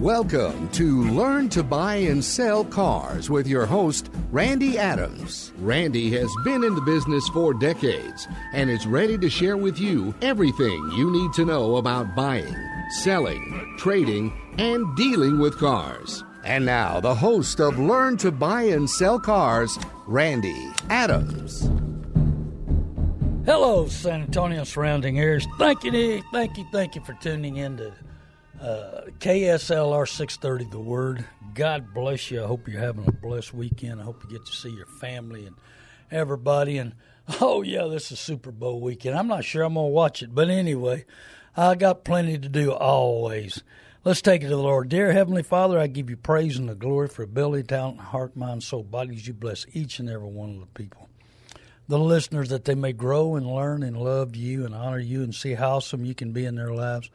Welcome to Learn to Buy and Sell Cars with your host, Randy Adams. Randy has been in the business for decades and is ready to share with you everything you need to know about buying, selling, trading, and dealing with cars. And now, the host of Learn to Buy and Sell Cars, Randy Adams. Hello, San Antonio surrounding areas. Thank you for tuning in to KSLR 630, The Word. God bless you. I hope you're having a blessed weekend. I hope you get to see your family and everybody. And, oh, yeah, this is Super Bowl weekend. I'm not sure I'm going to watch it. But anyway, I got plenty to do always. Let's take it to the Lord. Dear Heavenly Father, I give you praise and the glory for ability, talent, heart, mind, soul, bodies. You bless each and every one of the people, the listeners, that they may grow and learn and love you and honor you and see how awesome you can be in their lives.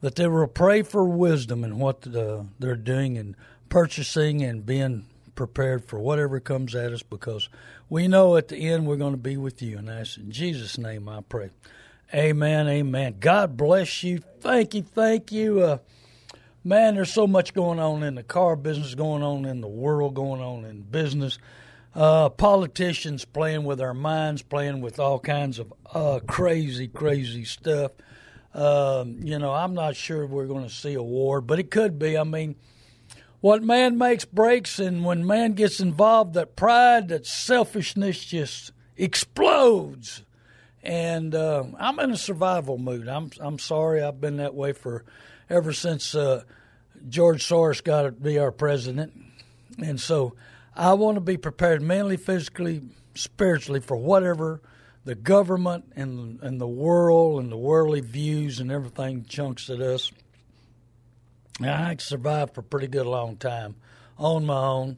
That they will pray for wisdom in what they're doing and purchasing and being prepared for whatever comes at us, because we know at the end we're going to be with you. And that's in Jesus' name I pray. Amen, amen. God bless you. Thank you. Man, there's so much going on in the car business, going on in the world, going on in business. Politicians playing with our minds, playing with all kinds of crazy stuff. I'm not sure we're going to see a war, but it could be. I mean, what man makes breaks, and when man gets involved, that pride, that selfishness just explodes. And I'm in a survival mood. I'm sorry, I've been that way ever since George Soros got to be our president. And so I want to be prepared mentally, physically, spiritually for whatever the government and the world and the worldly views and everything chunks at us. And I survived for a pretty good long time on my own.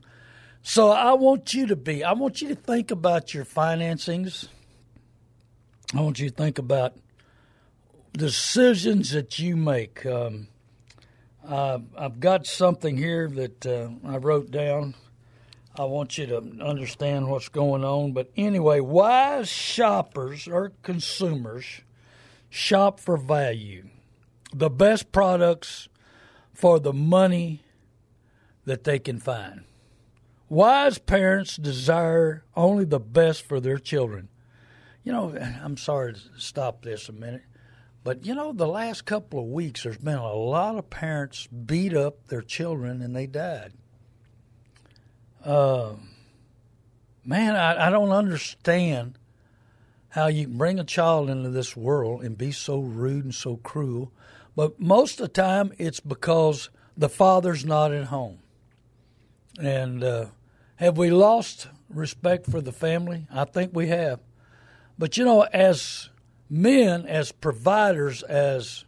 So I want you to think about your financings. I want you to think about decisions that you make. I've got something here that I wrote down. I want you to understand what's going on. But anyway, wise shoppers or consumers shop for value, the best products for the money that they can find. Wise parents desire only the best for their children. You know, I'm sorry to stop this a minute, but, you know, the last couple of weeks there's been a lot of parents beat up their children and they died. I don't understand how you can bring a child into this world and be so rude and so cruel. But most of the time it's because the father's not at home. And have we lost respect for the family? I think we have. But, you know, as men, as providers, as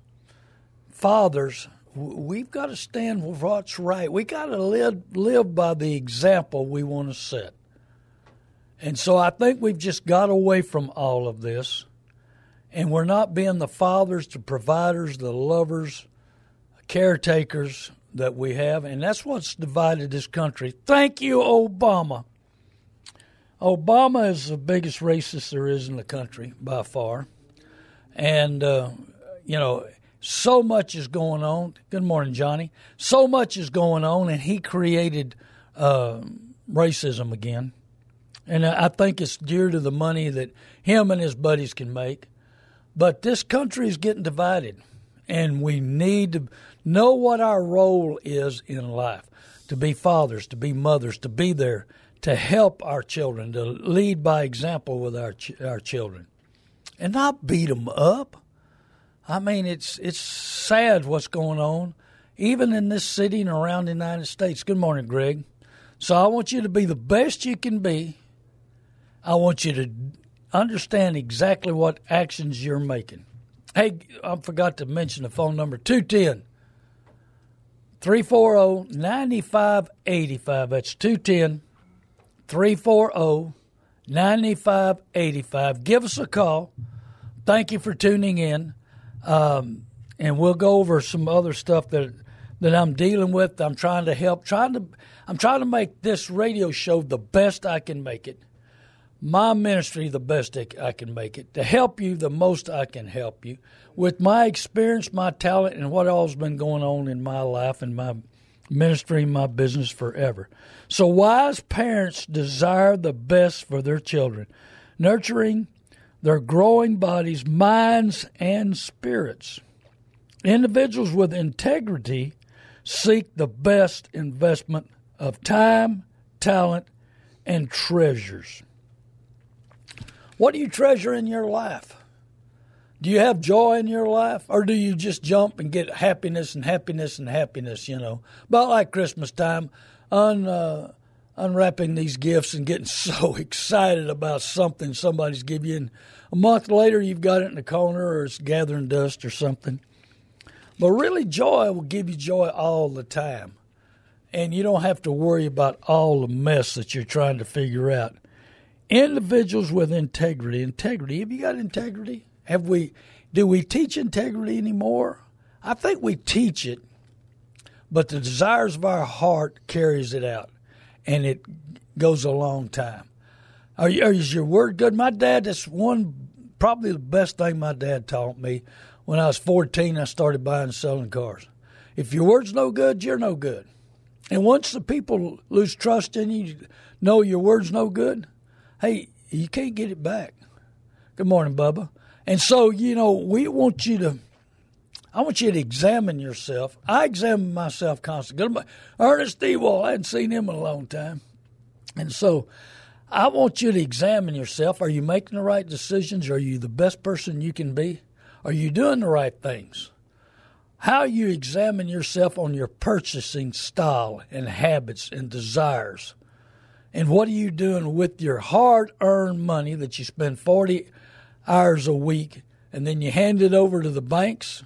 fathers, we've got to stand for what's right. We got to live by the example we want to set. And so I think we've just got away from all of this, and we're not being the fathers, the providers, the lovers, caretakers that we have, and that's what's divided this country. Thank you, Obama. Obama is the biggest racist there is in the country by far, and, so much is going on. Good morning, Johnny. So much is going on, and he created racism again. And I think it's due to the money that him and his buddies can make. But this country is getting divided, and we need to know what our role is in life, to be fathers, to be mothers, to be there, to help our children, to lead by example with our children, and not beat them up. I mean, it's sad what's going on, even in this city and around the United States. Good morning, Greg. So I want you to be the best you can be. I want you to understand exactly what actions you're making. Hey, I forgot to mention the phone number, 210-340-9585. That's 210-340-9585. Give us a call. Thank you for tuning in. And we'll go over some other stuff that I'm dealing with. I'm trying to help. I'm trying to make this radio show the best I can make it. My ministry the best I can make it. To help you the most I can help you. With my experience, my talent, and what all's been going on in my life and my ministry and my business forever. So wise parents desire the best for their children, nurturing their growing bodies, minds, and spirits. Individuals with integrity seek the best investment of time, talent, and treasures. What do you treasure in your life? Do you have joy in your life? Or do you just jump and get happiness and happiness and happiness, you know? About like Christmas time, unwrapping these gifts and getting so excited about something somebody's giving you. And a month later, you've got it in the corner or it's gathering dust or something. But really, joy will give you joy all the time. And you don't have to worry about all the mess that you're trying to figure out. Individuals with integrity. Integrity. Have you got integrity? Do we teach integrity anymore? I think we teach it, but the desires of our heart carries it out, and it goes a long time. Is your word good? My dad, that's probably the best thing my dad taught me. When I was 14, I started buying and selling cars. If your word's no good, you're no good. And once the people lose trust in you, know your word's no good, hey, you can't get it back. Good morning, Bubba. And so, you know, I want you to examine yourself. I examine myself constantly. Ernest DeWall, I hadn't seen him in a long time. And so I want you to examine yourself. Are you making the right decisions? Are you the best person you can be? Are you doing the right things? How you examine yourself on your purchasing style and habits and desires. And what are you doing with your hard-earned money that you spend 40 hours a week, and then you hand it over to the banks?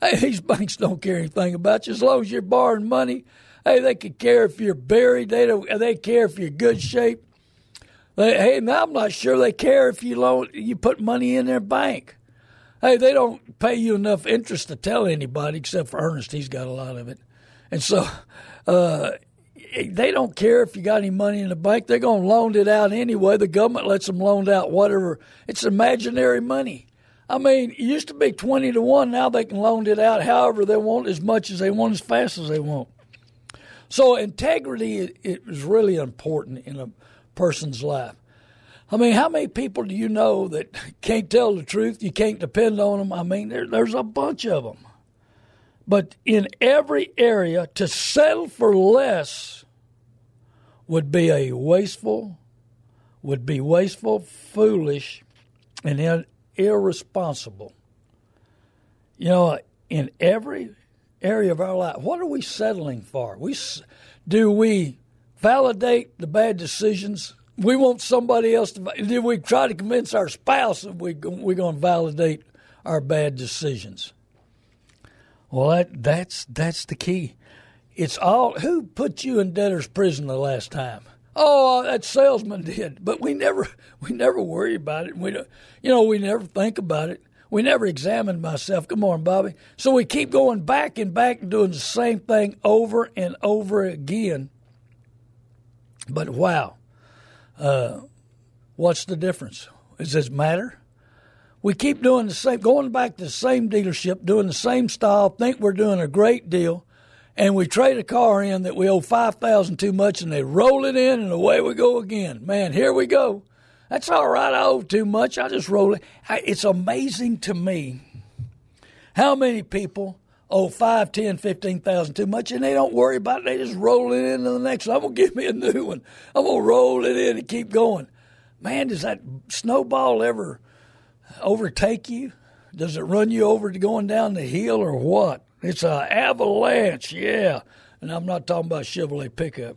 Hey, these banks don't care anything about you. As long as you're borrowing money, hey, they could care if you're buried. They care if you're in good shape. Now I'm not sure they care if you put money in their bank. Hey, they don't pay you enough interest to tell anybody except for Ernest. He's got a lot of it. And so they don't care if you got any money in the bank. They're going to loan it out anyway. The government lets them loan out whatever. It's imaginary money. I mean, it used to be 20 to 1. Now they can loan it out however they want, as much as they want, as fast as they want. So integrity is really important in a person's life. I mean, how many people do you know that can't tell the truth? You can't depend on them. I mean, there's a bunch of them. But in every area, to settle for less would be wasteful, foolish, and irresponsible. You know, in every area of our life, what are we settling for? Do we validate the bad decisions? We want somebody else to. Do we try to convince our spouse that we're going to validate our bad decisions? Well, that's the key. It's all, who put you in debtor's prison the last time? Oh, that salesman did. But we never worry about it. We never think about it. We never examine myself. Good morning, Bobby. So we keep going back and back and doing the same thing over and over again. But wow, what's the difference? Does this matter? We keep doing the same, going back to the same dealership, doing the same style, think we're doing a great deal, and we trade a car in that we owe $5,000 too much, and they roll it in, and away we go again. Man, here we go. That's all right. I owe too much. I just roll it. It's amazing to me how many people owe $5,000, $10,000, $15,000 too much, and they don't worry about it. They just roll it into the next one. I'm going to give me a new one. I'm going to roll it in and keep going. Man, does that snowball ever overtake you? Does it run you over to going down the hill or what? It's an avalanche, yeah. And I'm not talking about Chevrolet pickup.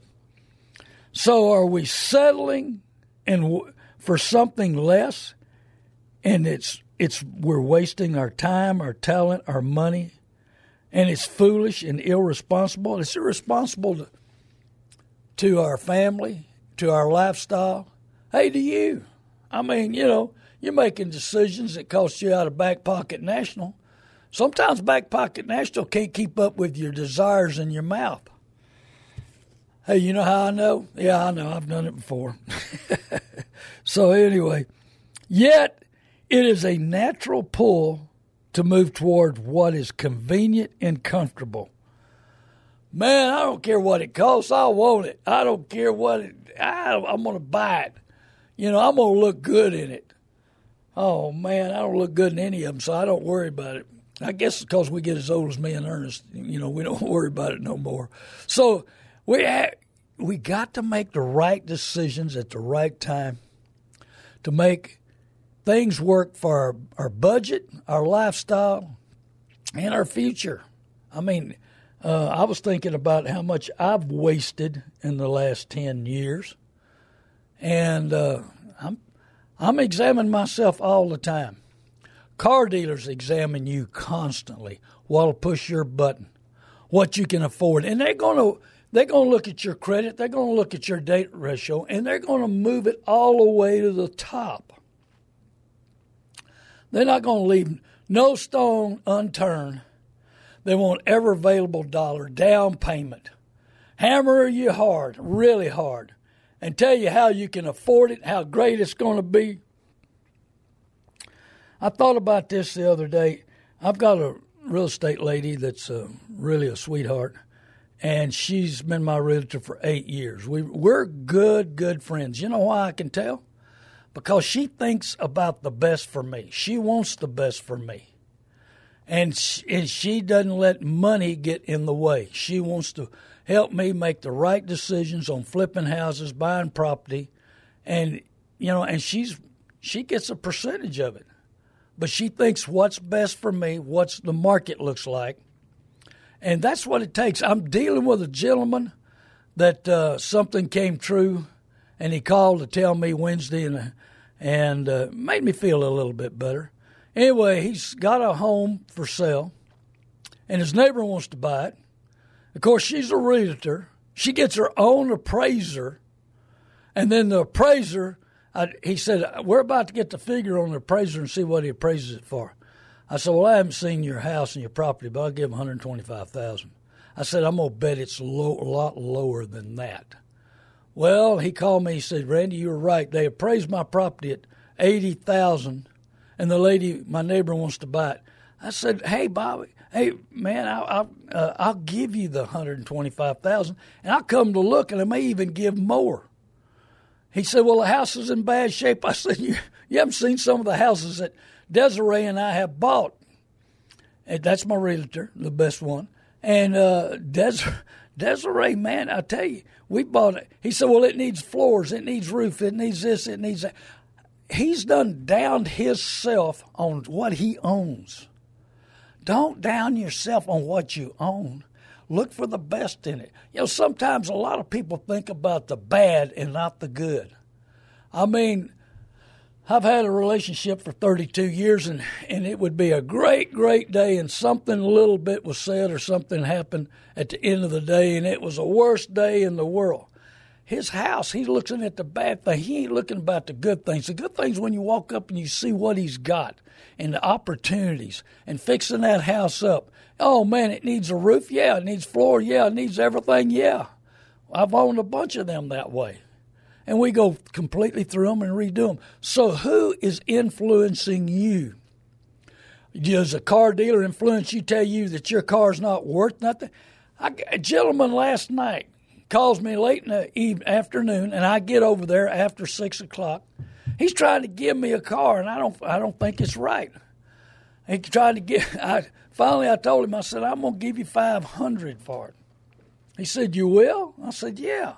So are we settling for something less? And it's we're wasting our time, our talent, our money, and it's foolish and irresponsible. It's irresponsible to our family, to our lifestyle. Hey, to you. I mean, you know, you're making decisions that cost you out of Back Pocket National. Sometimes Back Pocket National can't keep up with your desires in your mouth. Hey, you know how I know? Yeah, I know. I've done it before. So anyway, yet it is a natural pull to move toward what is convenient and comfortable. Man, I don't care what it costs. I want it. I don't care what it – I'm going to buy it. You know, I'm going to look good in it. Oh, man, I don't look good in any of them, so I don't worry about it. I guess it's because we get as old as me and Ernest. You know, we don't worry about it no more. So – We got to make the right decisions at the right time to make things work for our budget, our lifestyle, and our future. I mean, I was thinking about how much I've wasted in the last 10 years, and I'm examining myself all the time. Car dealers examine you constantly, what'll push your button, what you can afford, and they're going to look at your credit, they're going to look at your debt ratio, and they're going to move it all the way to the top. They're not going to leave no stone unturned. They want every available dollar, down payment. Hammer you hard, really hard, and tell you how you can afford it, how great it's going to be. I thought about this the other day. I've got a real estate lady that's really a sweetheart. And she's been my realtor for 8 years. We're good friends. You know why I can tell? Because she thinks about the best for me. She wants the best for me. And she doesn't let money get in the way. She wants to help me make the right decisions on flipping houses, buying property. And, you know, and she gets a percentage of it. But she thinks what's best for me, what's the market looks like. And that's what it takes. I'm dealing with a gentleman that something came true, and he called to tell me Wednesday and made me feel a little bit better. Anyway, he's got a home for sale, and his neighbor wants to buy it. Of course, she's a realtor. She gets her own appraiser, and then the appraiser, he said, we're about to get the figure on the appraiser and see what he appraises it for. I said, well, I haven't seen your house and your property, but I'll give $125,000. I said, I'm going to bet it's a lot lower than that. Well, he called me. He said, Randy, you were right. They appraised my property at $80,000, and the lady, my neighbor, wants to buy it. I said, hey, Bobby, hey, man, I'll give you the $125,000, and I'll come to look, and I may even give more. He said, well, the house is in bad shape. I said, you haven't seen some of the houses that Desiree and I have bought. And that's my realtor, the best one. And Desiree, man, I tell you, we bought it. He said, well, it needs floors, it needs roof, it needs this, it needs that. He's done downed himself on what he owns. Don't down yourself on what you own. Look for the best in it. You know, sometimes a lot of people think about the bad and not the good. I mean, I've had a relationship for 32 years, and it would be a great day, and something a little bit was said or something happened at the end of the day, and it was the worst day in the world. His house, he's looking at the bad thing. He ain't looking about the good things. The good things when you walk up and you see what he's got and the opportunities and fixing that house up. Oh, man, it needs a roof. Yeah, it needs floor. Yeah, it needs everything. Yeah. I've owned a bunch of them that way. And we go completely through them and redo them. So who is influencing you? Does a car dealer influence you, tell you that your car's not worth nothing? A gentleman last night calls me late in the afternoon, and I get over there after 6 o'clock. He's trying to give me a car, and I don't think it's right. He tried to get. Finally, I told him, I said, I'm going to give you $500 for it. He said, you will? I said, yeah.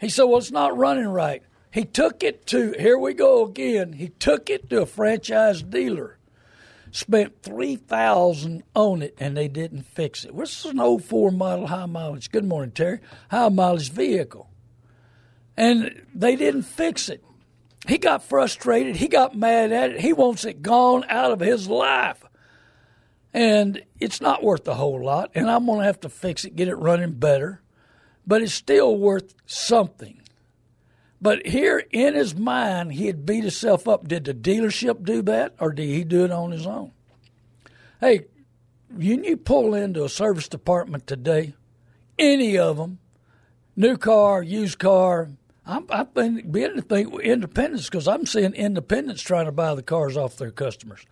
He said, well, it's not running right. He took it to, here we go again, he took it to a franchise dealer, spent $3,000 on it, and they didn't fix it. This is an 04 model high mileage, good morning, Terry, high mileage vehicle. And they didn't fix it. He got frustrated. He got mad at it. He wants it gone out of his life. And it's not worth a whole lot, and I'm going to have to fix it, get it running better. But it's still worth something. But here in his mind, he had beat himself up. Did the dealership do that, or did he do it on his own? Hey, when you pull into a service department today, any of them, new car, used car, I've been beginning to think independents, because I'm seeing independents trying to buy the cars off their customers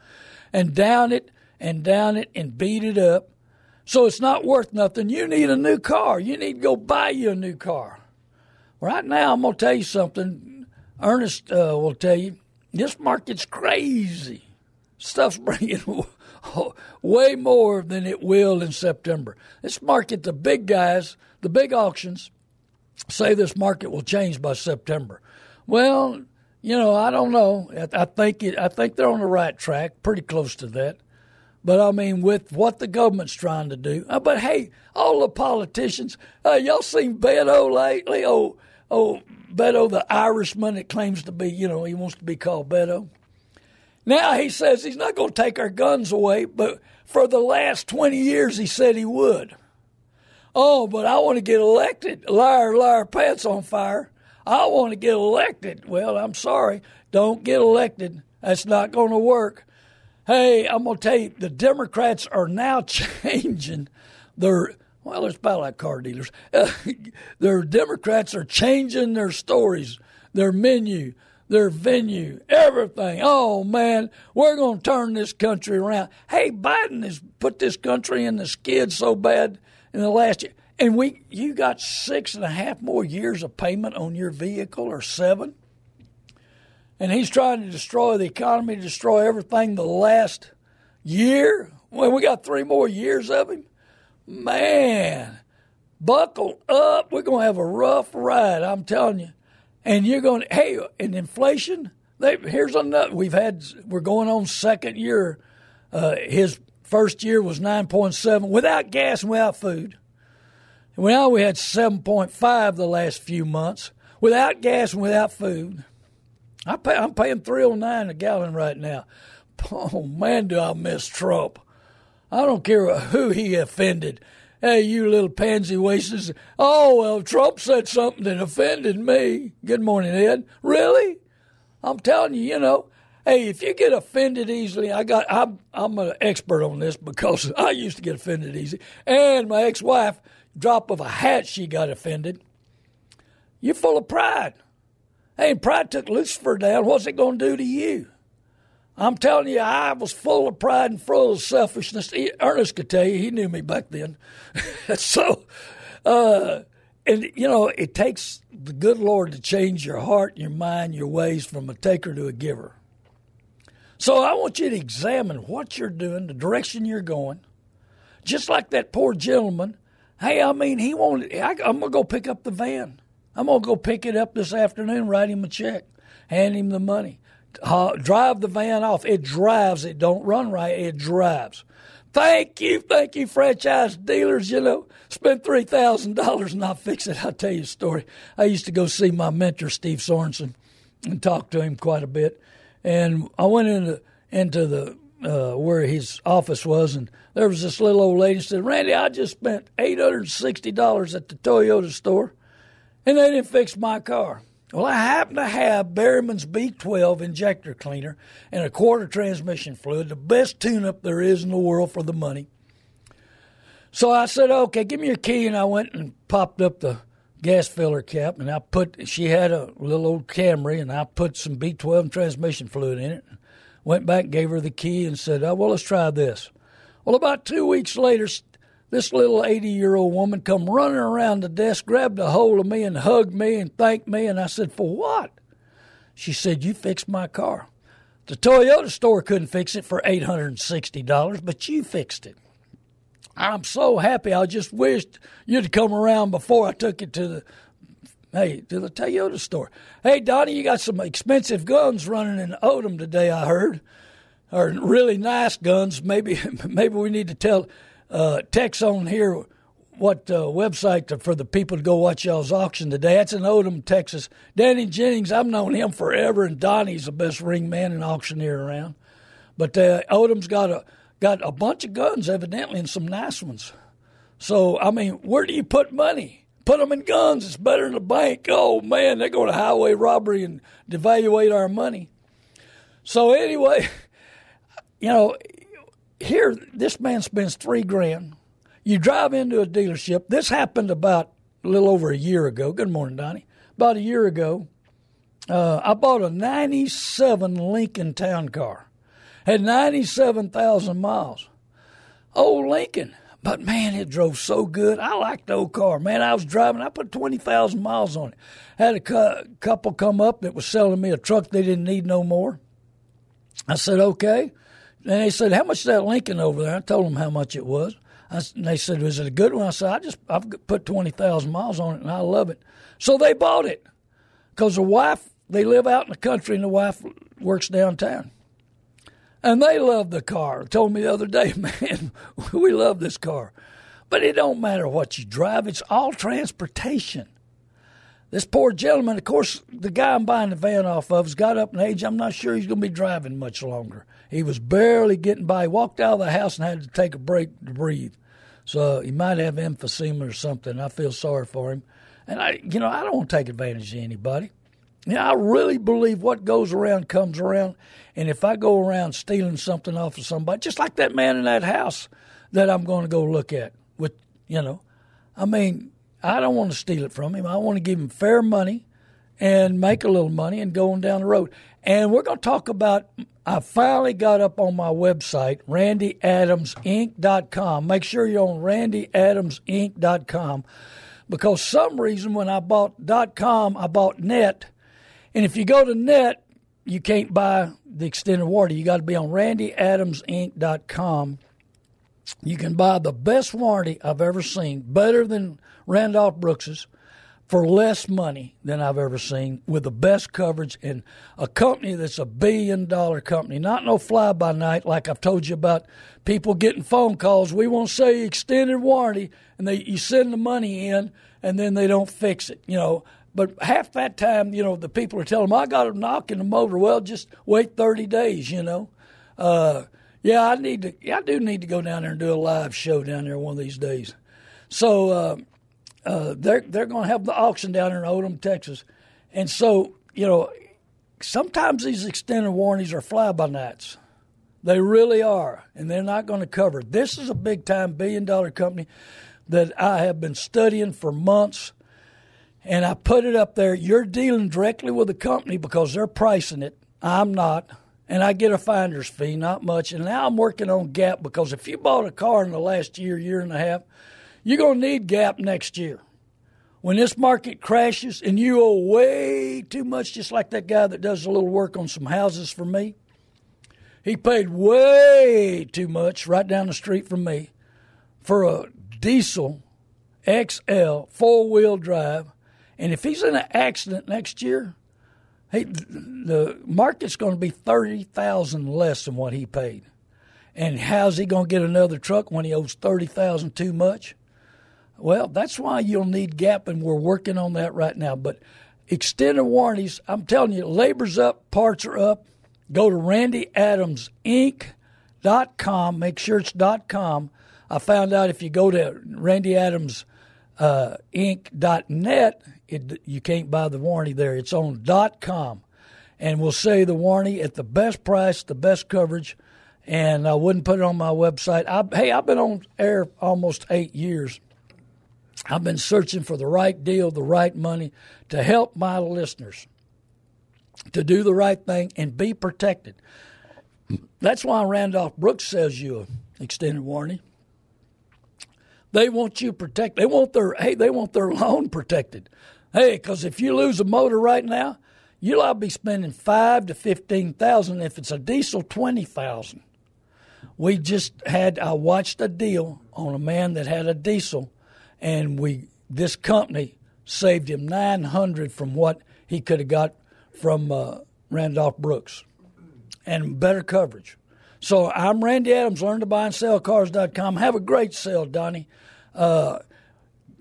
and down it and beat it up. So it's not worth nothing. You need a new car. You need to go buy you a new car. Right now, I'm going to tell you something. Ernest will tell you, this market's crazy. Stuff's bringing way more than it will in September. This market, the big guys, the big auctions, say this market will change by September. Well, you know, I don't know. I think they're on the right track, pretty close to that. But, I mean, with what the government's trying to do. But, hey, all the politicians, y'all seen Beto lately? Oh, Beto, the Irishman that claims to be, you know, he wants to be called Beto. Now he says he's not going to take our guns away, but for the last 20 years he said he would. Oh, but I want to get elected. Liar, liar, pants on fire. I want to get elected. Well, I'm sorry. Don't get elected. That's not going to work. Hey, I'm going to tell you, the Democrats are now changing their, well, it's about like car dealers. Their Democrats are changing their stories, their menu, their venue, everything. Oh, man, we're going to turn this country around. Hey, Biden has put this country in the skid so bad in the last year. And you got 6.5 more years of payment on your vehicle or 7. And he's trying to destroy the economy, destroy everything the last year. Well, we got 3 more years of him. Man, buckle up. We're going to have a rough ride, I'm telling you. And you're going to, hey, and inflation, here's another. We're going on second year. His first year was 9.7 without gas and without food. Well, we had 7.5 the last few months without gas and without food. I'm paying $3.09 a gallon right now. Oh, man, do I miss Trump. I don't care who he offended. Hey, you little pansy wasters. Oh, well, Trump said something that offended me. Good morning, Ed. Really? I'm telling you, you know, hey, if you get offended easily, I'm an expert on this because I used to get offended easy. And my ex-wife, drop of a hat, she got offended. You're full of pride. Hey, pride took Lucifer down. What's it going to do to you? I'm telling you, I was full of pride and full of selfishness. Ernest could tell you, he knew me back then. So, and you know, it takes the good Lord to change your heart, your mind, your ways from a taker to a giver. So I want you to examine what you're doing, the direction you're going. Just like that poor gentleman. Hey, I mean, he wanted, I'm going to go pick up the van. I'm going to go pick it up this afternoon, write him a check, hand him the money, drive the van off. It drives. It don't run right. It drives. Thank you, franchise dealers. You know, spend $3,000 and I'll fix it. I'll tell you a story. I used to go see my mentor, Steve Sorensen, and talk to him quite a bit. And I went into the where his office was, and there was this little old lady said, Randy, I just spent $860 at the Toyota store. And they didn't fix my car. Well, I happen to have Berryman's B12 injector cleaner and a quarter transmission fluid, the best tune-up there is in the world for the money. So I said, okay, give me your key, and I went and popped up the gas filler cap, and she had a little old Camry, and I put some B12 and transmission fluid in it. Went back, gave her the key, and said, oh, well, let's try this. Well, about 2 weeks later, this little 80-year-old woman come running around the desk, grabbed a hold of me and hugged me and thanked me, and I said, for what? She said, you fixed my car. The Toyota store couldn't fix it for $860, but you fixed it. I'm so happy. I just wished you'd come around before I took it to the Toyota store. Hey, Donnie, you got some expensive guns running in Odom today, I heard, or really nice guns. Maybe we need to tell... Text on here website for the people to go watch y'all's auction today. That's in Odom, Texas. Danny Jennings, I've known him forever, and Donnie's the best ring man and auctioneer around. But Odom's got a bunch of guns, evidently, and some nice ones. So, I mean, where do you put money? Put them in guns. It's better than a bank. Oh, man, they're going to highway robbery and devaluate our money. So, anyway, you know, here this man spends $3,000. You drive into a dealership. This happened about a little over a year ago. Good morning, Donnie. About a year ago, I bought a 97 Lincoln Town Car. Had 97,000 miles. Old Lincoln. But, man, it drove so good. I liked the old car. Man, I was driving. I put 20,000 miles on it. Had a couple come up that was selling me a truck they didn't need no more. I said, okay. And they said, how much is that Lincoln over there? I told them how much it was. And they said, is it a good one? I said, I've put 20,000 miles on it, and I love it. So they bought it because the wife, they live out in the country, and the wife works downtown. And they love the car. Told me the other day, man, we love this car. But it don't matter what you drive. It's all transportation. This poor gentleman, of course, the guy I'm buying the van off of has got up in age. I'm not sure he's going to be driving much longer. He was barely getting by. He walked out of the house and had to take a break to breathe. So he might have emphysema or something. I feel sorry for him. And, I don't want to take advantage of anybody. Now, I really believe what goes around comes around, and if I go around stealing something off of somebody, just like that man in that house that I'm going to go look at, with, I don't want to steal it from him. I want to give him fair money and make a little money and go on down the road. And we're going to talk about, I finally got up on my website, randyadamsinc.com. Make sure you're on randyadamsinc.com because some reason when I bought .com, I bought .net. And if you go to .net, you can't buy the extended warranty. You got to be on randyadamsinc.com. You can buy the best warranty I've ever seen, better than Randolph Brooks's, for less money than I've ever seen, with the best coverage and a company that's $1 billion company, not no fly-by-night like I've told you about people getting phone calls. We won't say extended warranty, and you send the money in, and then they don't fix it, But half that time, the people are telling them, I got a knock in the motor. Well, just wait 30 days, I do need to go down there and do a live show down there one of these days. So they're going to have the auction down there in Odom, Texas. And so, sometimes these extended warranties are fly-by-nights. They really are, and they're not going to cover it. This is a big-time billion-dollar company that I have been studying for months. And I put it up there. You're dealing directly with the company because they're pricing it. I'm not. And I get a finder's fee, not much. And now I'm working on GAP because if you bought a car in the last year, year and a half, you're going to need GAP next year. When this market crashes and you owe way too much, just like that guy that does a little work on some houses for me, he paid way too much right down the street from me for a diesel XL four-wheel drive. And if he's in an accident next year, the market's going to be $30,000 less than what he paid. And how's he going to get another truck when he owes $30,000 too much? Well, that's why you'll need GAP, and we're working on that right now. But extended warranties, I'm telling you, labor's up, parts are up. Go to randyadamsinc.com. Make sure it's .com. I found out if you go to randyadamsinc.net, you can't buy the warranty there. It's on .com, and we'll say the warranty at the best price, the best coverage, and I wouldn't put it on my website. I've been on air almost 8 years. I've been searching for the right deal, the right money to help my listeners to do the right thing and be protected. That's why Randolph Brooks sells you an extended warranty. They want you protected. They want their loan protected. Hey, because if you lose a motor right now, you'll be spending $5,000 to $15,000. If it's a diesel, $20,000. I watched a deal on a man that had a diesel, and this company saved him $900 from what he could have got from Randolph Brooks, and better coverage. So I'm Randy Adams, learn to buy and sell cars.com. Have a great sale, Donnie.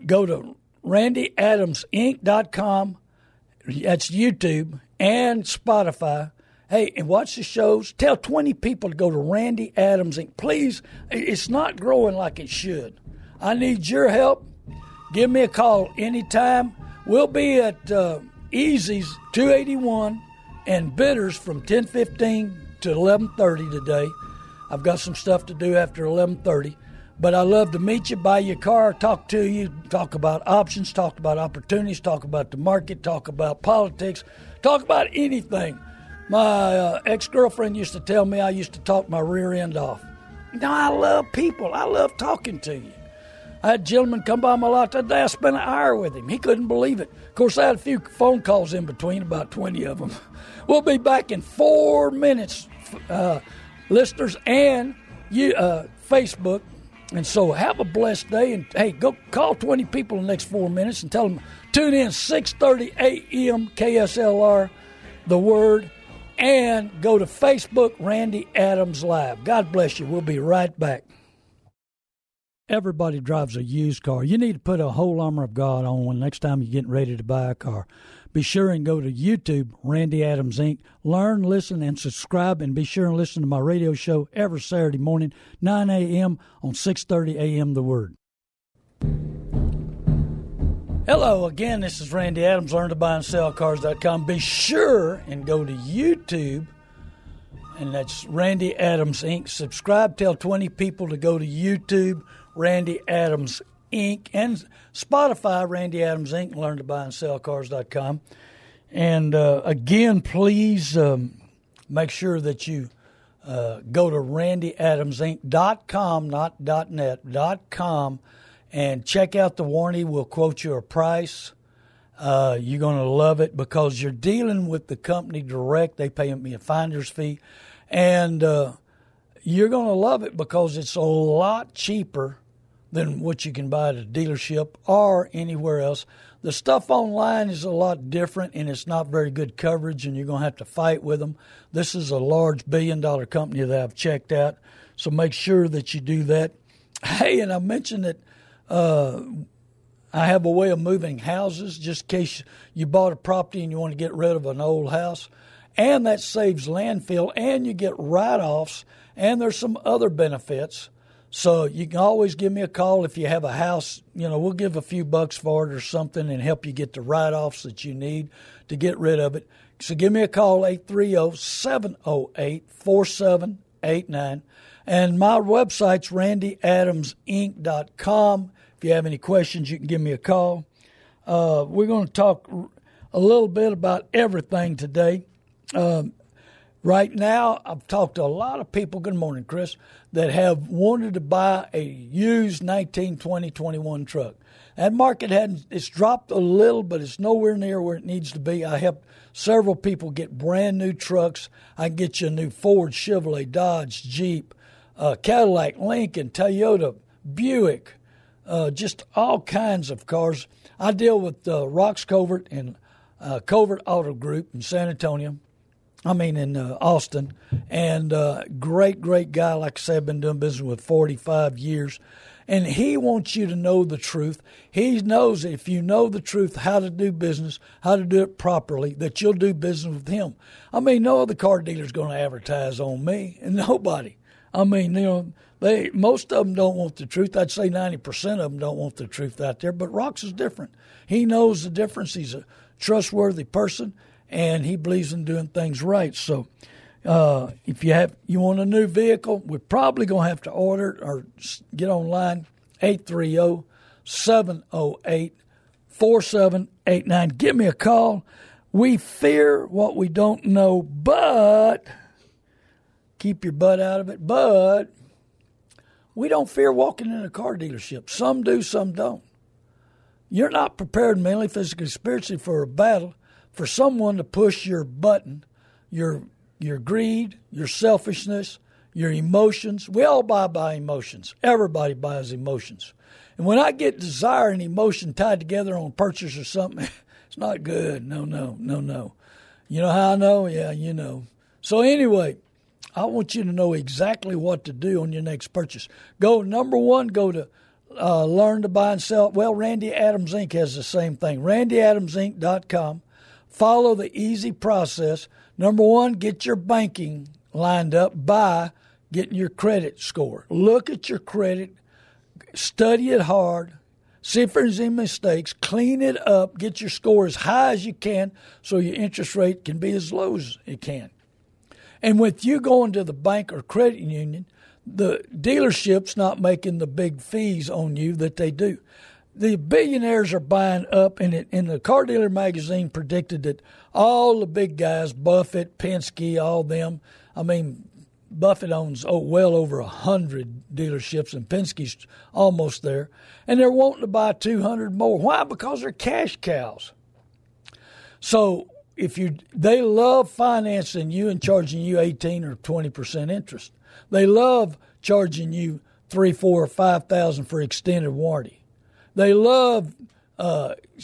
Go to randyadamsinc.com. That's YouTube and Spotify. Hey, and watch the shows. Tell 20 people to go to Randy Adams Inc. Please, it's not growing like it should. I need your help. Give me a call anytime. We'll be at Easy's 281 and Bitters from 10:15 to 11:30 today. I've got some stuff to do after 11:30. But I love to meet you, buy your car, talk to you, talk about options, talk about opportunities, talk about the market, talk about politics, talk about anything. My ex-girlfriend used to tell me I used to talk my rear end off. No, I love people. I love talking to you. I had a gentleman come by my lot today. I spent an hour with him. He couldn't believe it. Of course, I had a few phone calls in between, about 20 of them. We'll be back in 4 minutes, listeners, and you, Facebook. And so have a blessed day. And, hey, go call 20 people in the next 4 minutes and tell them, tune in 6:30 a.m. KSLR, The Word. And go to Facebook, Randy Adams Live. God bless you. We'll be right back. Everybody drives a used car. You need to put a whole armor of God on when next time you're getting ready to buy a car. Be sure and go to YouTube, Randy Adams Inc. Learn, listen, and subscribe. And be sure and listen to my radio show every Saturday morning, 9 a.m. on 6:30 a.m. The Word. Hello again, this is Randy Adams, learn to buy and sell cars.com. Be sure and go to YouTube, and that's Randy Adams Inc. Subscribe, tell 20 people to go to YouTube, Randy Adams Inc. and Spotify, Randy Adams Inc. and learn to buy and sell cars.com. And again, please make sure that you go to randyadamsinc.com, not .net, .com. And check out the warranty. We'll quote you a price. You're going to love it because you're dealing with the company direct. They pay me a finder's fee. And you're going to love it because it's a lot cheaper than what you can buy at a dealership or anywhere else. The stuff online is a lot different, and it's not very good coverage, and you're going to have to fight with them. This is a large billion-dollar company that I've checked out, so make sure that you do that. Hey, and I mentioned that I have a way of moving houses just in case you bought a property and you want to get rid of an old house. And that saves landfill, and you get write-offs, and there's some other benefits. So you can always give me a call if you have a house. You know, we'll give a few bucks for it or something and help you get the write-offs that you need to get rid of it. So give me a call, 830-708-4789. And my website's randyadamsinc.com. If you have any questions, you can give me a call. We're going to talk a little bit about everything today. Right now, I've talked to a lot of people, good morning, Chris, that have wanted to buy a used 19, 20, 21 truck. That market it's dropped a little, but it's nowhere near where it needs to be. I helped several people get brand new trucks. I can get you a new Ford, Chevrolet, Dodge, Jeep, Cadillac, Lincoln, Toyota, Buick, just all kinds of cars. I deal with Rox Covert and Covert Auto Group in Austin. And great, great guy. Like I said, I've been doing business with 45 years. And he wants you to know the truth. He knows if you know the truth, how to do business, how to do it properly, that you'll do business with him. I mean, no other car dealer's going to advertise on me, and nobody. I mean, you know, most of them don't want the truth. I'd say 90% of them don't want the truth out there. But Rox is different. He knows the difference. He's a trustworthy person, and he believes in doing things right. So if you want a new vehicle, we're probably going to have to order it or get online, 830-708-4789. Give me a call. We fear what we don't know, but keep your butt out of it. But we don't fear walking in a car dealership. Some do, some don't. You're not prepared mentally, physically, spiritually for a battle, for someone to push your button, your greed, your selfishness, your emotions. We all buy by emotions. Everybody buys emotions. And when I get desire and emotion tied together on purchase or something, it's not good. No. You know how I know? Yeah, you know. So anyway, I want you to know exactly what to do on your next purchase. Go, number one, go to learn to buy and sell. Well, Randy Adams Inc. has the same thing. randyadamsinc.com. Follow the easy process. Number one, get your banking lined up by getting your credit score. Look at your credit, study it hard, see if there's any mistakes, clean it up, get your score as high as you can so your interest rate can be as low as it can. And with you going to the bank or credit union, the dealership's not making the big fees on you that they do. The billionaires are buying up, and in the Car Dealer magazine predicted that all the big guys, Buffett, Penske, all them, I mean, Buffett owns well over 100 dealerships, and Penske's almost there. And they're wanting to buy 200 more. Why? Because they're cash cows. So they love financing you and charging you 18 or 20% interest. They love charging you $3,000, $4,000, $5,000 for extended warranty. They love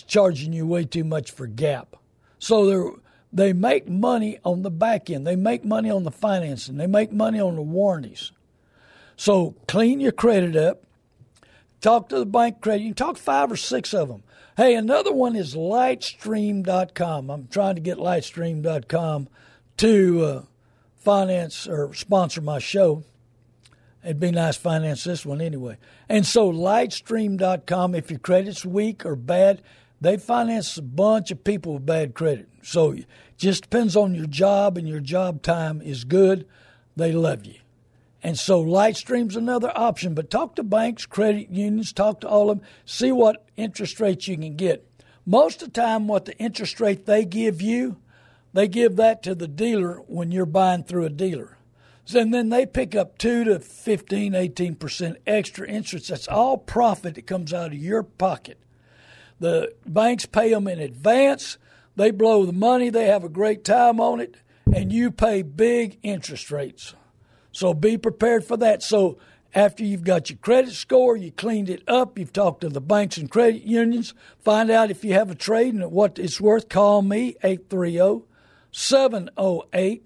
charging you way too much for gap. So they make money on the back end. They make money on the financing. They make money on the warranties. So clean your credit up. Talk to the bank credit. You can talk five or six of them. Hey, another one is Lightstream.com. I'm trying to get Lightstream.com to finance or sponsor my show. It'd be nice to finance this one anyway. And so Lightstream.com, if your credit's weak or bad, they finance a bunch of people with bad credit. So it just depends on your job, and your job time is good. They love you. And so Lightstream's another option. But talk to banks, credit unions, talk to all of them. See what interest rates you can get. Most of the time what the interest rate they give you, they give that to the dealer when you're buying through a dealer. And then they pick up 2 to 15, 18% extra interest. That's all profit that comes out of your pocket. The banks pay them in advance. They blow the money. They have a great time on it. And you pay big interest rates. So be prepared for that. So after you've got your credit score, you cleaned it up, you've talked to the banks and credit unions, find out if you have a trade and what it's worth, call me, 830-708-4789.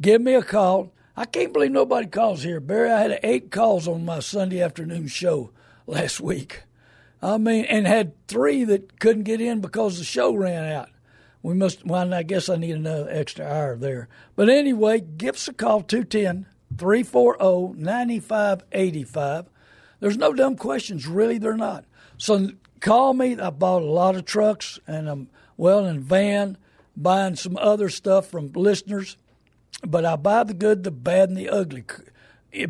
Give me a call. I can't believe nobody calls here, Barry. I had 8 calls on my Sunday afternoon show last week. I mean, and had 3 that couldn't get in because the show ran out. Well, I guess I need another extra hour there. But anyway, give us a call, 210-340-9585. There's no dumb questions. Really, they're not. So call me. I bought a lot of trucks, and I'm, in a van, buying some other stuff from listeners. But I buy the good, the bad, and the ugly.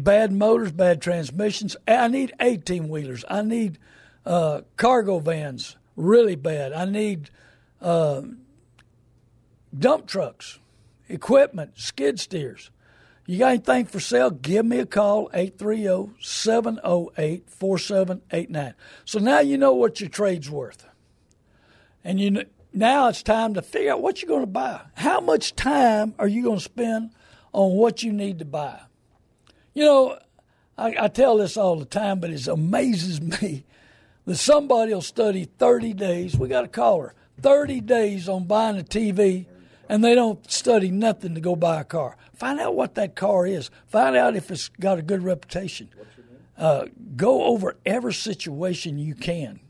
Bad motors, bad transmissions. I need 18-wheelers. I need cargo vans really bad. I need dump trucks, equipment, skid steers. You got anything for sale? Give me a call, 830-708-4789. So now you know what your trade's worth. And now it's time to figure out what you're going to buy. How much time are you going to spend on what you need to buy? You know, I tell this all the time, but it amazes me that somebody will study 30 days. We got a caller. 30 days on buying a TV, and they don't study nothing to go buy a car. Find out what that car is. Find out if it's got a good reputation. Go over every situation you can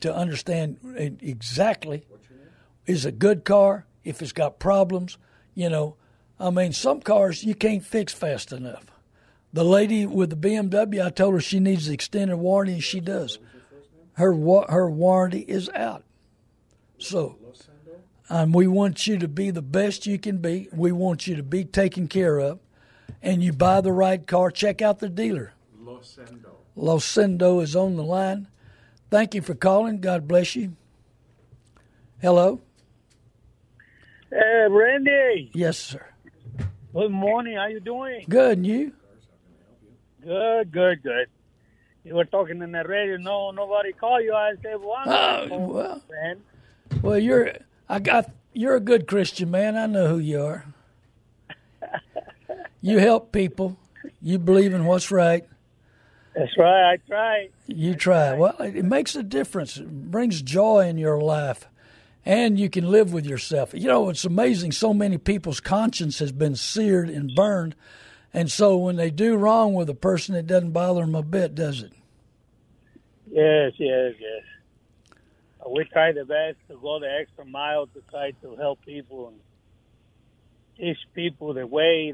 to understand exactly is a good car, if it's got problems. You know, I mean, some cars you can't fix fast enough. The lady with the BMW, I told her she needs the extended warranty, and she does. Her warranty is out. So, we want you to be the best you can be. We want you to be taken care of. And you buy the right car. Check out the dealer. Losendo. Losendo is on the line. Thank you for calling. God bless you. Hello. Hey, Randy. Yes, sir. Good morning. How you doing? Good. And you? Good. You were talking in the radio. No, nobody called you. I said, well. Well, you're a good Christian man. I know who you are. You help people. You believe in what's right. That's right. I try. You try. Well, it makes a difference. It brings joy in your life, and you can live with yourself. You know, it's amazing. So many people's conscience has been seared and burned, And so when they do wrong with a person, it doesn't bother them a bit, does it? Yes. We try the best to go the extra mile to try to help people and teach people the way.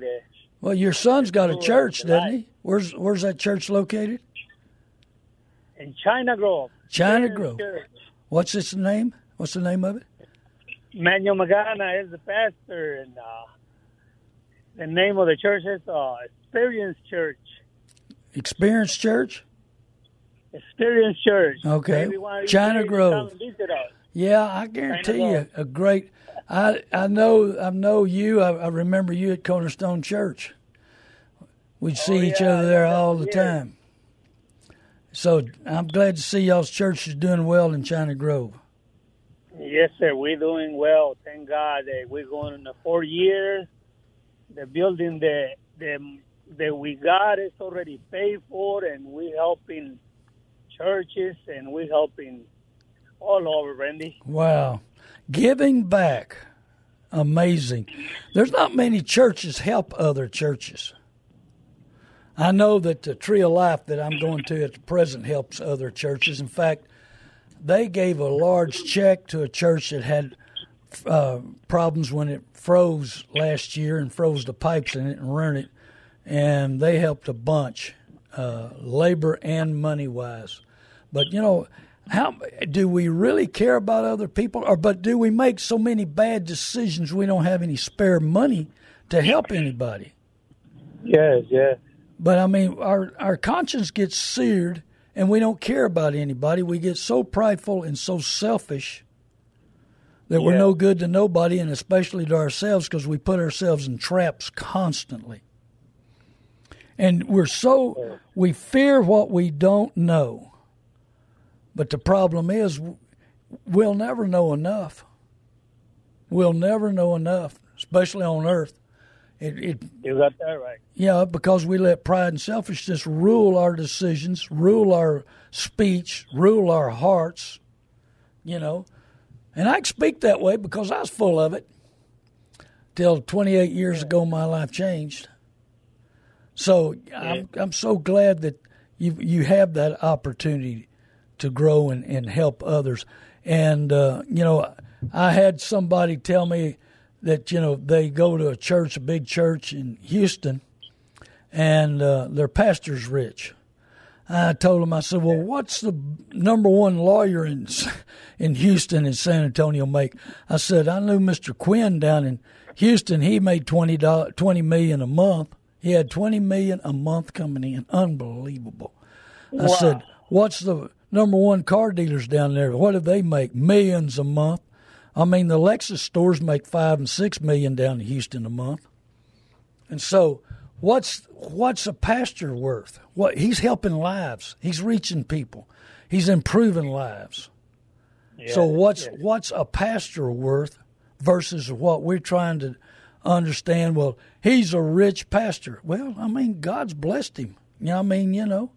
Well, your son's got a church, doesn't he? Where's that church located? In China Grove. Church. What's its name? What's the name of it? Manuel Magana is the pastor, and the name of the church is Experience Church. Experience Church? Experience Church. Okay. China Grove. Yeah, I guarantee you a great. I know you. I remember you at Cornerstone Church. We'd see each other there all the time. So I'm glad to see y'all's church is doing well in China Grove. Yes, sir. We're doing well. Thank God. We're going into 4 years. The building that we got is already paid for, and we're helping churches, and we're helping all over, Randy. Wow. Giving back. Amazing. There's not many churches help other churches. I know that the Tree of Life that I'm going to at the present helps other churches. In fact, they gave a large check to a church that had problems when it froze last year and froze the pipes in it and ruined it, and they helped a bunch, labor and money-wise. But, you know, how do we really care about other people? But do we make so many bad decisions we don't have any spare money to help anybody? Yes. But, I mean, our conscience gets seared, and we don't care about anybody. We get so prideful and so selfish that we're no good to nobody, and especially to ourselves, because we put ourselves in traps constantly. And we fear what we don't know. But the problem is we'll never know enough. We'll never know enough, especially on earth. You got that right. Yeah, because we let pride and selfishness rule our decisions, rule our speech, rule our hearts, you know. And I speak that way because I was full of it. Till 28 years ago, my life changed. So I'm so glad that you have that opportunity to grow and help others. And, you know, I had somebody tell me that, you know, they go to a big church in Houston, and their pastor's rich. I told him, I said, well, what's the number one lawyer in Houston and San Antonio make? I said, I knew Mr. Quinn down in Houston. He made $20 million a month. He had $20 million a month coming in. Unbelievable. Wow. I said, what's the number one car dealers down there? What do they make? Millions a month. I mean, the Lexus stores make $5 and $6 million down in Houston a month. And so what's a pastor worth? What he's helping lives. He's reaching people. He's improving lives. Yeah, so what's a pastor worth versus what we're trying to understand? Well, he's a rich pastor. Well, I mean, God's blessed him. I mean, you know.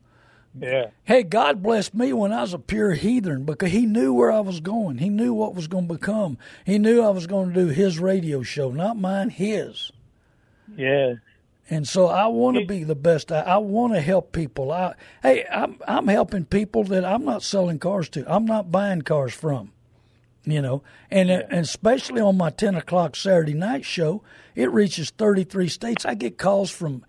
Yeah. Hey, God blessed me when I was a pure heathen because he knew where I was going. He knew what was going to become. He knew I was going to do his radio show, not mine, his. Yeah. And so I want to be the best. I want to help people. I'm helping people that I'm not selling cars to. I'm not buying cars from, you know. And especially on my 10 o'clock Saturday night show, it reaches 33 states. I get calls from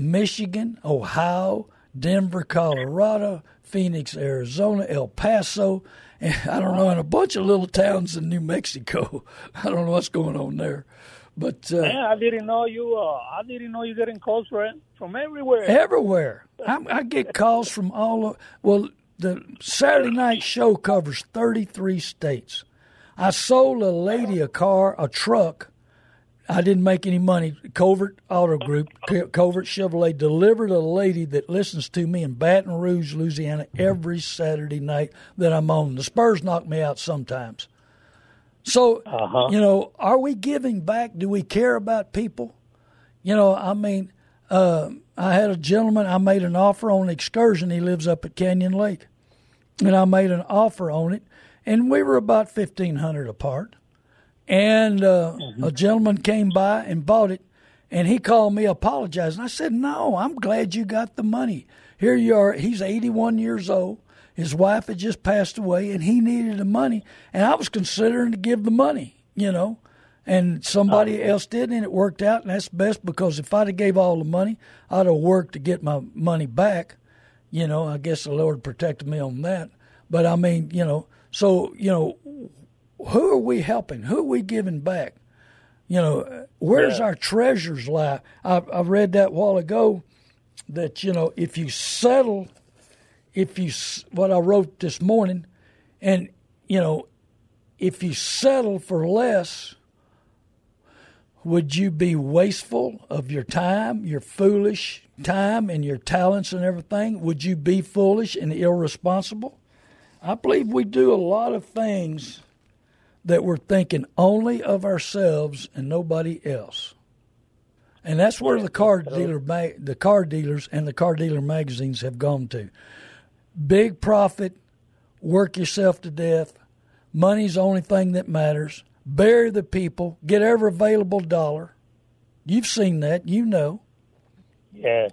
Michigan, Ohio, Denver, Colorado, Phoenix, Arizona, El Paso, and I don't know, and a bunch of little towns in New Mexico. I don't know what's going on there, but I didn't know you getting calls from everywhere. Everywhere, I get calls from all. The Saturday night show covers 33 states. I sold a lady a truck. I didn't make any money. Covert Auto Group, Covert Chevrolet, delivered a lady that listens to me in Baton Rouge, Louisiana, every Saturday night that I'm on. The Spurs knock me out sometimes. So, you know, are we giving back? Do we care about people? You know, I mean, I had a gentleman, I made an offer on an excursion. He lives up at Canyon Lake. And I made an offer on it, and we were about $1,500 apart. And a gentleman came by and bought it, And he called me apologizing. I said, no, I'm glad you got the money. Here you are. He's 81 years old. His wife had just passed away, and he needed the money. And I was considering to give the money, you know. And somebody else did, and it worked out, and that's best, because if I'd have gave all the money, I'd have worked to get my money back. You know, I guess the Lord protected me on that. But, I mean, you know, so, you know, who are we helping? Who are we giving back? You know, where's our treasures lie? I read that a while ago that, you know, what I wrote this morning, and, you know, if you settle for less, would you be wasteful of your time, your foolish time, and your talents and everything? Would you be foolish and irresponsible? I believe we do a lot of things that we're thinking only of ourselves and nobody else. And that's where the car dealers and the car dealer magazines have gone to. Big profit, work yourself to death, money's the only thing that matters. Bury the people, get every available dollar. You've seen that, you know. Yeah.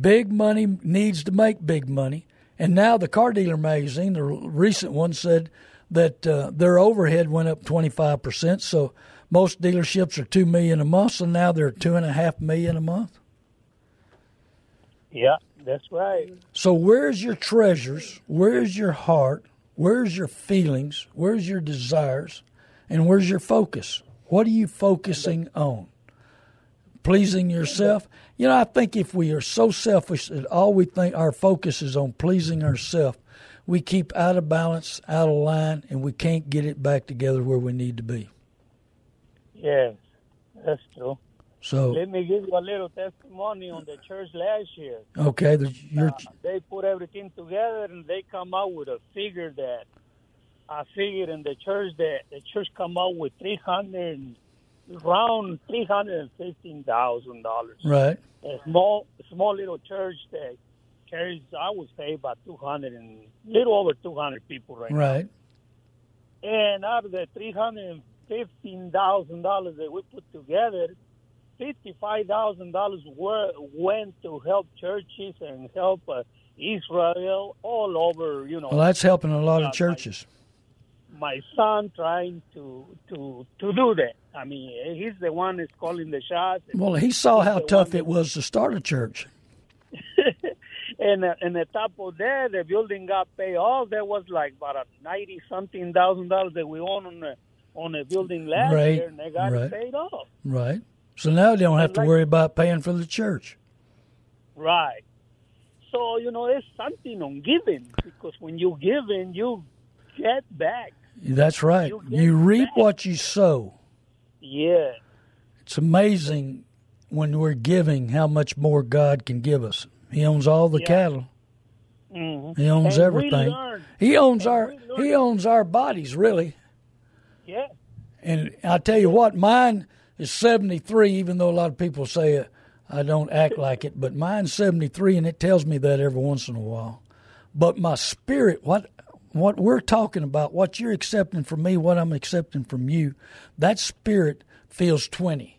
Big money needs to make big money. And now the car dealer magazine, the recent one, said that their overhead went up 25%. So most dealerships are $2 million a month, so now they're $2.5 million a month. Yeah, that's right. So where's your treasures? Where's your heart? Where's your feelings? Where's your desires? And where's your focus? What are you focusing on? Pleasing yourself? You know, I think if we are so selfish that all we think our focus is on pleasing ourselves, we keep out of balance, out of line, and we can't get it back together where we need to be. Yes, that's true. So let me give you a little testimony on the church last year. Okay. They put everything together, and they come out with a figure that I figured in the church that the church come out with around $315,000. Right. A small little church that carries, I would say, about 200 and little over 200 people right now. And out of the $315,000 that we put together, $55,000 went to help churches and help Israel all over. You know. Well, that's helping a lot of churches. My son trying to do that. I mean, he's the one that's calling the shots. Well, he saw how tough it was to start a church. And on top of that, the building got paid off. There was like about $90,000 that we owned on the building last year, and they got it paid off. Right. So now they don't have to worry about paying for the church. Right. So, you know, it's something on giving, because when you give in, you get back. That's right. You reap what you sow. Yeah. It's amazing when we're giving how much more God can give us. He owns all the cattle. Mm-hmm. He owns everything. He owns our bodies, really. Yeah. And I tell you what, mine is 73, even though a lot of people say I don't act like it, but mine's 73, and it tells me that every once in a while. But my spirit, what we're talking about, what you're accepting from me, what I'm accepting from you, that spirit feels 20.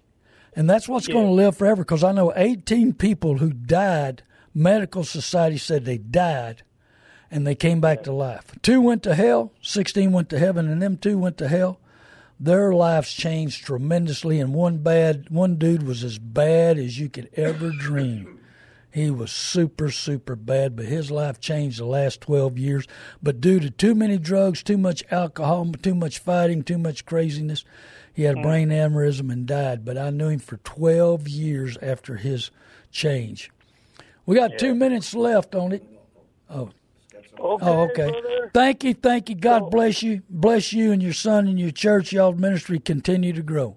And that's what's going to live forever, because I know 18 people who died, Medical Society said they died, and they came back to life. 2 went to hell, 16 went to heaven, and them 2 went to hell. Their lives changed tremendously, and one dude was as bad as you could ever dream. He was super, super bad, but his life changed the last 12 years. But due to too many drugs, too much alcohol, too much fighting, too much craziness, he had a brain aneurysm and died. But I knew him for 12 years after his change. We got 2 minutes left on it. Okay. Brother. Thank you. God bless you. Bless you and your son and your church. Y'all's ministry continue to grow.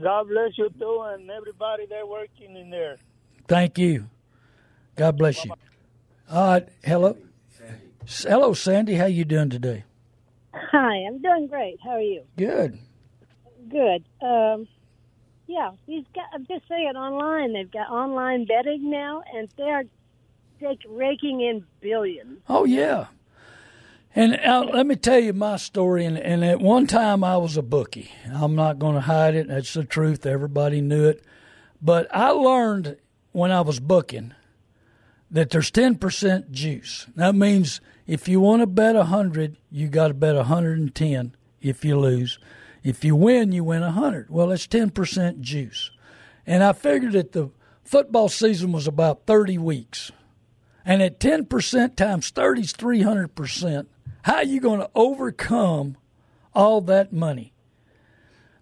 God bless you, too, and everybody there working in there. Thank you. God bless you. All right. Hello. Hello, Sandy. How you doing today? Hi. I'm doing great. How are you? Good. I'm just saying online. They've got online betting now, and they're raking in billions. Oh, yeah. And let me tell you my story. And at one time, I was a bookie. I'm not going to hide it. That's the truth. Everybody knew it. But I learned when I was booking that there's 10% juice. That means if you want to bet 100, you got to bet 110 if you lose. If you win 100. Well, it's 10% juice. And I figured that the football season was about 30 weeks. And at 10% times 30 is 300%. How are you going to overcome all that money?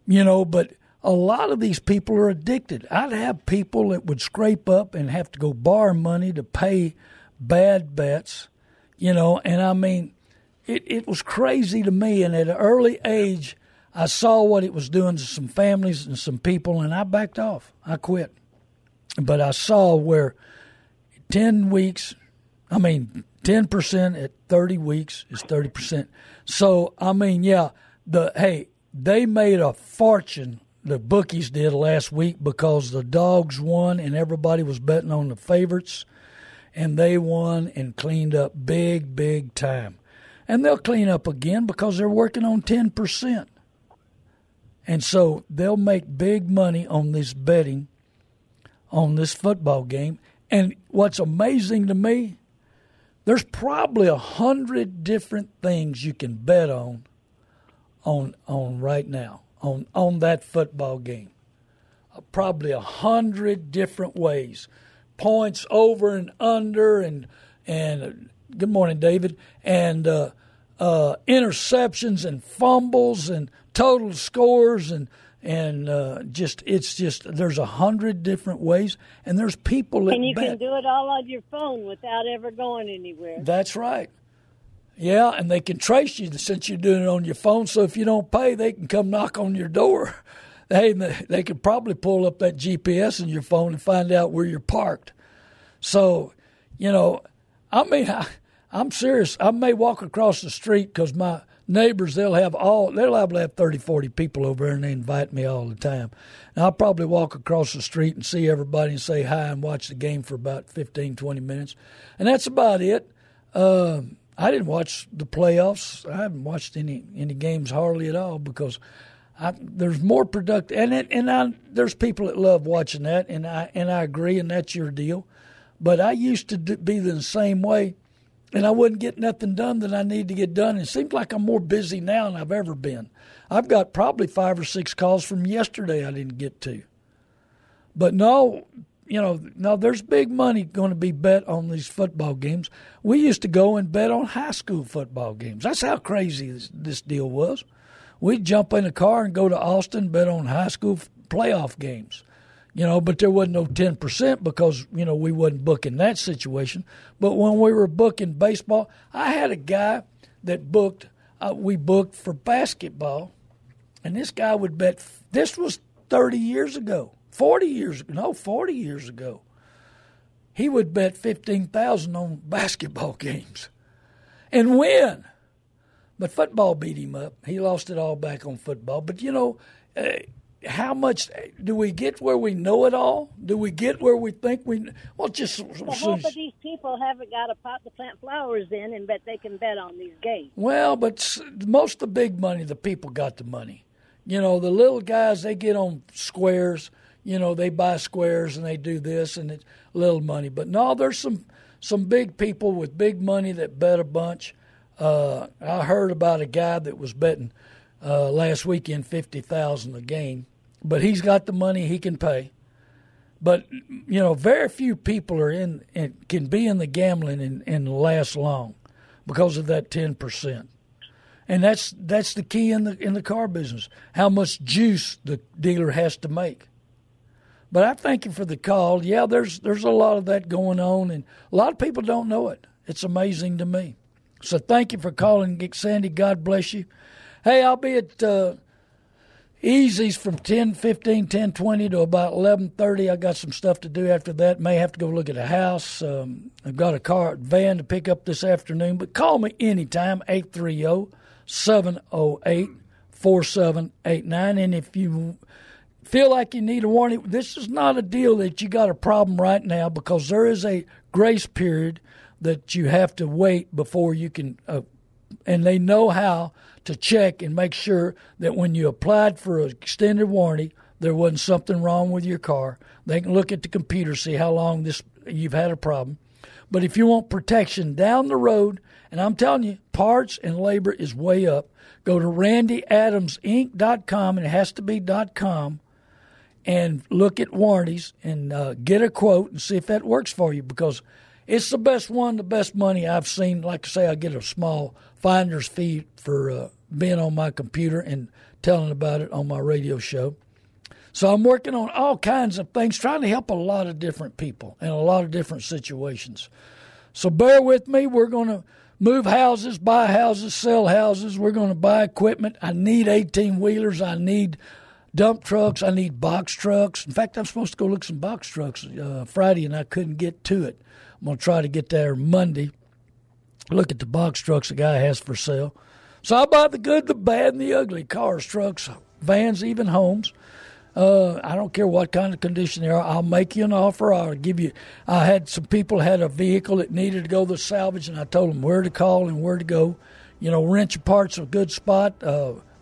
You know, but a lot of these people are addicted. I'd have people that would scrape up and have to go borrow money to pay bad bets, you know. And, I mean, it was crazy to me. And at an early age, I saw what it was doing to some families and some people, and I backed off. I quit. But I saw where 10% at 30 weeks is 30%. So, I mean, yeah, they made a fortune, the bookies did last week, because the dogs won and everybody was betting on the favorites, and they won and cleaned up big, big time. And they'll clean up again because they're working on 10%. And so they'll make big money on this betting, on this football game. And what's amazing to me, there's probably 100 different things you can bet on right now, on that football game. Probably 100 different ways. Points over and under and good morning, David, and interceptions and fumbles and total scores there's 100 different ways, and there's people that can do it all on your phone without ever going anywhere. That's right. Yeah, and they can trace you since you're doing it on your phone, so if you don't pay, they can come knock on your door. They could probably pull up that GPS in your phone and find out where you're parked. So, you know, I mean, I'm serious. I may walk across the street because my neighbors, they're liable to have 30, 40 people over there, and they invite me all the time. And I'll probably walk across the street and see everybody and say hi and watch the game for about 15, 20 minutes. And that's about it. I didn't watch the playoffs. I haven't watched any games hardly at all because there's more productive. There's people that love watching that, and I agree, and that's your deal. But I used to be the same way. And I wouldn't get nothing done that I need to get done. It seems like I'm more busy now than I've ever been. I've got probably 5 or 6 calls from yesterday I didn't get to. But no, there's big money going to be bet on these football games. We used to go and bet on high school football games. That's how crazy this deal was. We'd jump in a car and go to Austin, bet on high school playoff games. You know, but there wasn't no 10% because, you know, we wasn't booking that situation. But when we were booking baseball, I had a guy that we booked for basketball. And this guy would bet, this was 40 years ago. He would bet $15,000 on basketball games and win. But football beat him up. He lost it all back on football. But, you know, how much do we get where we know it all? Do we get where we think we? Well, just half of these people haven't got a pot to plant flowers in, and bet they can bet on these games. Well, but most of the big money, the people got the money. You know, the little guys, they get on squares. You know, they buy squares and they do this, and it's little money. But no, there's some big people with big money that bet a bunch. I heard about a guy that was betting last weekend $50,000 a game. But he's got the money he can pay. But, you know, very few people are can be in the gambling and last long because of that 10%. And that's the key in the car business, how much juice the dealer has to make. But I thank you for the call. Yeah, there's a lot of that going on, and a lot of people don't know it. It's amazing to me. So thank you for calling, Sandy. God bless you. Hey, I'll be at Easy's from 10:20 to about 11:30. I got some stuff to do after that. May have to go look at a house. I've got a van to pick up this afternoon. But call me anytime, 830-708-4789. And if you feel like you need a warning, this is not a deal that you got a problem right now, because there is a grace period that you have to wait before you can and they know how to check and make sure that when you applied for an extended warranty there wasn't something wrong with your car. They can look at the computer, see how long you've had a problem. But if you want protection down the road, and I'm telling you, parts and labor is way up. Go to randyadamsinc.com, and it has to be .com, and look at warranties and get a quote and see if that works for you, because it's the best one, the best money I've seen. Like I say, I get a small finder's fee for being on my computer and telling about it on my radio show. So I'm working on all kinds of things, trying to help a lot of different people in a lot of different situations. So bear with me. We're going to move houses, buy houses, sell houses. We're going to buy equipment. I need 18-wheelers. I need dump trucks. I need box trucks. In fact, I'm supposed to go look some box trucks Friday, and I couldn't get to it. I'm going to try to get there Monday, look at the box trucks the guy has for sale. So I buy the good, the bad, and the ugly, cars, trucks, vans, even homes. I don't care what kind of condition they are. I'll make you an offer. I'll give you. I had some people had a vehicle that needed to go to salvage, and I told them where to call and where to go. You know, Wrench Parts a good spot.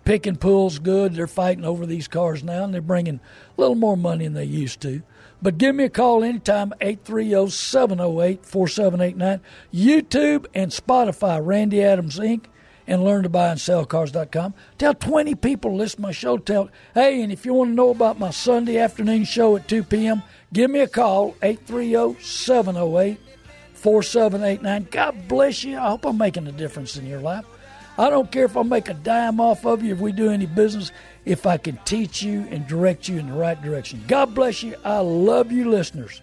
Pick and Pull's good. They're fighting over these cars now, and they're bringing a little more money than they used to. But give me a call anytime, 830-708-4789. YouTube and Spotify, Randy Adams Inc., and learntobuyandsellcars.com. Tell 20 people to listen to my show. Tell, hey, and if you want to know about my Sunday afternoon show at 2 p.m., give me a call, 830-708-4789. God bless you. I hope I'm making a difference in your life. I don't care if I make a dime off of you, if we do any business, if I can teach you and direct you in the right direction. God bless you. I love you, listeners.